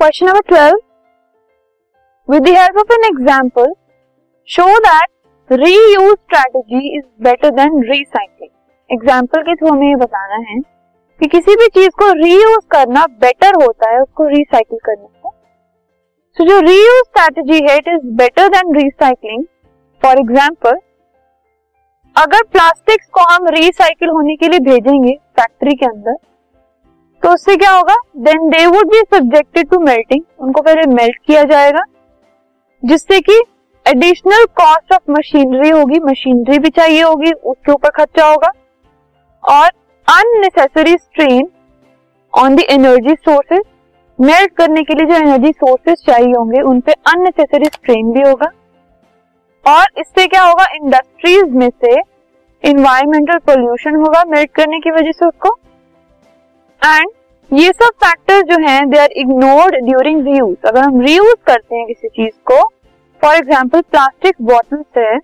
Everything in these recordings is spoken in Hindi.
Question number 12, with the help of an example show that reuse strategy is better than recycling. Example के थ्रू हमें ये बताना है कि किसी भी चीज को रीयूज करना बेटर होता है उसको रीसाइकिल करने से। सो जो रीयूज स्ट्रेटजी है it is better than recycling. For example, अगर प्लास्टिक्स को हम रीसाइकिल होने के लिए भेजेंगे फैक्ट्री के अंदर तो उससे क्या होगा, then they would be subjected to melting. उनको पहले मेल्ट किया जाएगा जिससे कि एडिशनल कॉस्ट ऑफ मशीनरी होगी, मशीनरी भी चाहिए होगी, उसके ऊपर खर्चा होगा और unnecessary strain on the energy sources. Melt करने के लिए जो एनर्जी सोर्सेज चाहिए होंगे उन पे अननेसेसरी स्ट्रेन भी होगा और इससे क्या होगा, इंडस्ट्रीज में से इन्वायरमेंटल पोल्यूशन होगा मेल्ट करने की वजह से उसको। एंड ये सब फैक्टर्स जो हैं they are ignored during reuse. अगर हम रीयूज करते हैं किसी चीज को, फॉर एग्जांपल प्लास्टिक बॉटल्स है,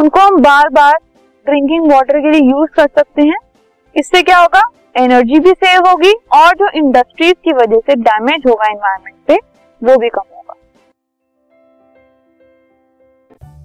उनको हम बार बार ड्रिंकिंग वाटर के लिए यूज कर सकते हैं। इससे क्या होगा, एनर्जी भी सेव होगी और जो इंडस्ट्रीज की वजह से डैमेज होगा एनवायरमेंट पे वो भी कम होगा।